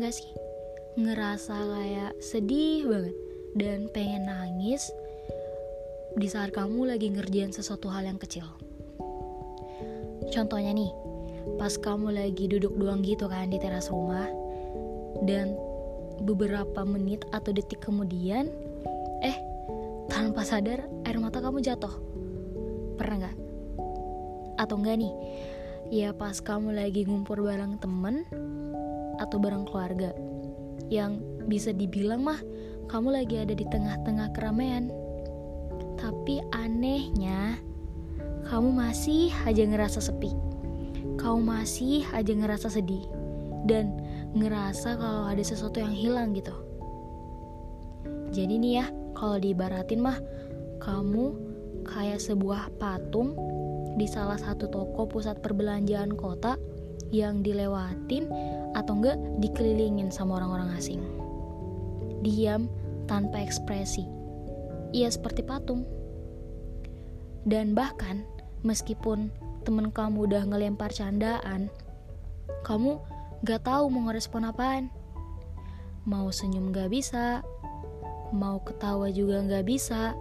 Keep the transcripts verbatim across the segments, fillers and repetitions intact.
pernah gak sih ngerasa kayak sedih banget dan pengen nangis di saat kamu lagi ngerjain sesuatu hal yang kecil? Contohnya nih, pas kamu lagi duduk doang gitu kan di teras rumah, dan beberapa menit atau detik kemudian Eh, tanpa sadar air mata kamu jatuh. Pernah gak? Atau enggak nih, ya pas kamu lagi ngumpul bareng temen atau bareng keluarga, yang bisa dibilang mah kamu lagi ada di tengah-tengah keramaian, tapi anehnya kamu masih aja ngerasa sepi, kamu masih aja ngerasa sedih, dan ngerasa kalau ada sesuatu yang hilang gitu. Jadi nih ya, kalau diibaratin mah kamu kayak sebuah patung di salah satu toko pusat perbelanjaan kota yang dilewatin atau enggak dikelilingin sama orang-orang asing. Diam tanpa ekspresi, ia seperti patung. Dan bahkan meskipun temen kamu udah ngelempar candaan, kamu gak tahu mau ngerespon apaan. Mau senyum gak bisa, mau ketawa juga gak bisa.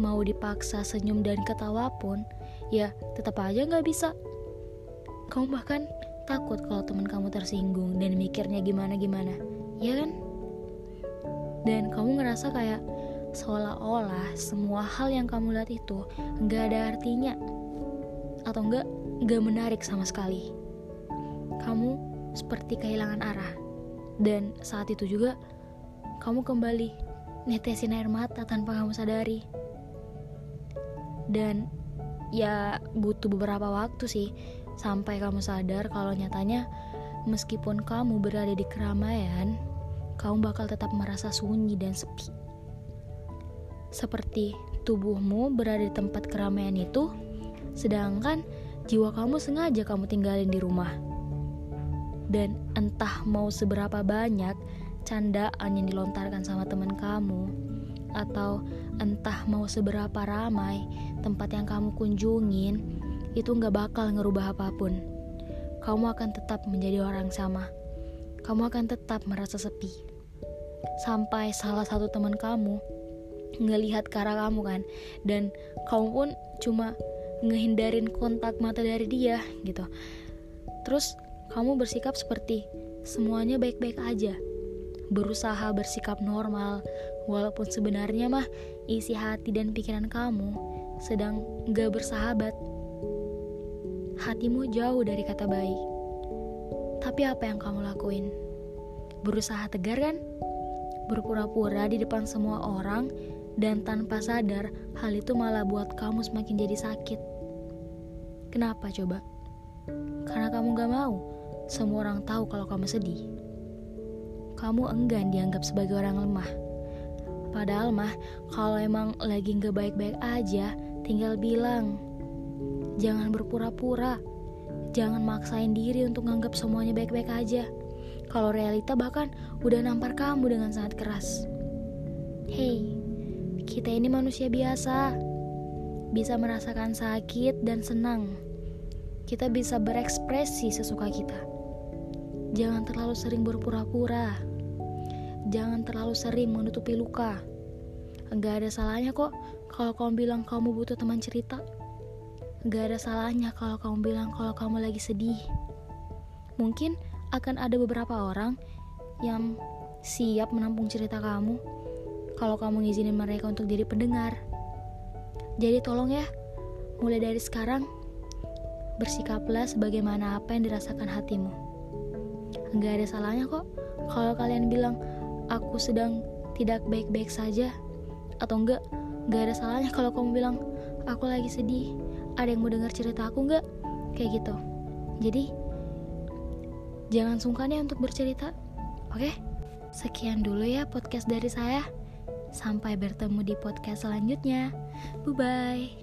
Mau dipaksa senyum dan ketawa pun, ya tetap aja gak bisa. Kamu bahkan takut kalau temen kamu tersinggung dan mikirnya gimana-gimana, ya kan? Dan kamu ngerasa kayak seolah-olah semua hal yang kamu lihat itu gak ada artinya, atau enggak, gak menarik sama sekali. Kamu seperti kehilangan arah, dan saat itu juga kamu kembali netesin air mata tanpa kamu sadari. Dan ya butuh beberapa waktu sih sampai kamu sadar kalau nyatanya meskipun kamu berada di keramaian, kamu bakal tetap merasa sunyi dan sepi. Seperti tubuhmu berada di tempat keramaian itu, sedangkan jiwa kamu sengaja kamu tinggalin di rumah. Dan entah mau seberapa banyak candaan yang dilontarkan sama teman kamu, atau entah mau seberapa ramai tempat yang kamu kunjungin, itu gak bakal ngerubah apapun. Kamu akan tetap menjadi orang sama, kamu akan tetap merasa sepi. Sampai salah satu teman kamu ngelihat ke arah kamu kan, dan kamu pun cuma ngehindarin kontak mata dari dia gitu. Terus kamu bersikap seperti semuanya baik-baik aja, berusaha bersikap normal, walaupun sebenarnya mah isi hati dan pikiran kamu sedang gak bersahabat. Hatimu jauh dari kata baik. Tapi apa yang kamu lakuin? Berusaha tegar kan? Berpura-pura di depan semua orang, dan tanpa sadar hal itu malah buat kamu semakin jadi sakit. Kenapa coba? Karena kamu gak mau semua orang tahu kalau kamu sedih. Kamu enggan dianggap sebagai orang lemah. Padahal mah kalau emang lagi gak baik-baik aja, tinggal bilang. Jangan berpura-pura, jangan maksain diri untuk nganggap semuanya baik-baik aja kalau realita bahkan udah nampar kamu dengan sangat keras. Hey, kita ini manusia biasa, bisa merasakan sakit dan senang. Kita bisa berekspresi sesuka kita. Jangan terlalu sering berpura-pura, jangan terlalu sering menutupi luka. Gak ada salahnya kok kalau kamu bilang kamu butuh teman cerita. Gak ada salahnya kalau kamu bilang kalau kamu lagi sedih. Mungkin akan ada beberapa orang yang siap menampung cerita kamu kalau kamu ngizinin mereka untuk jadi pendengar. Jadi tolong ya, mulai dari sekarang bersikaplah sebagaimana apa yang dirasakan hatimu. Gak ada salahnya kok kalau kalian bilang aku sedang tidak baik-baik saja. Atau enggak, gak ada salahnya kalau kamu bilang aku lagi sedih, ada yang mau dengar cerita aku enggak? Kayak gitu. Jadi jangan sungkan ya untuk bercerita, oke? Sekian dulu ya podcast dari saya. Sampai bertemu di podcast selanjutnya. Bye-bye.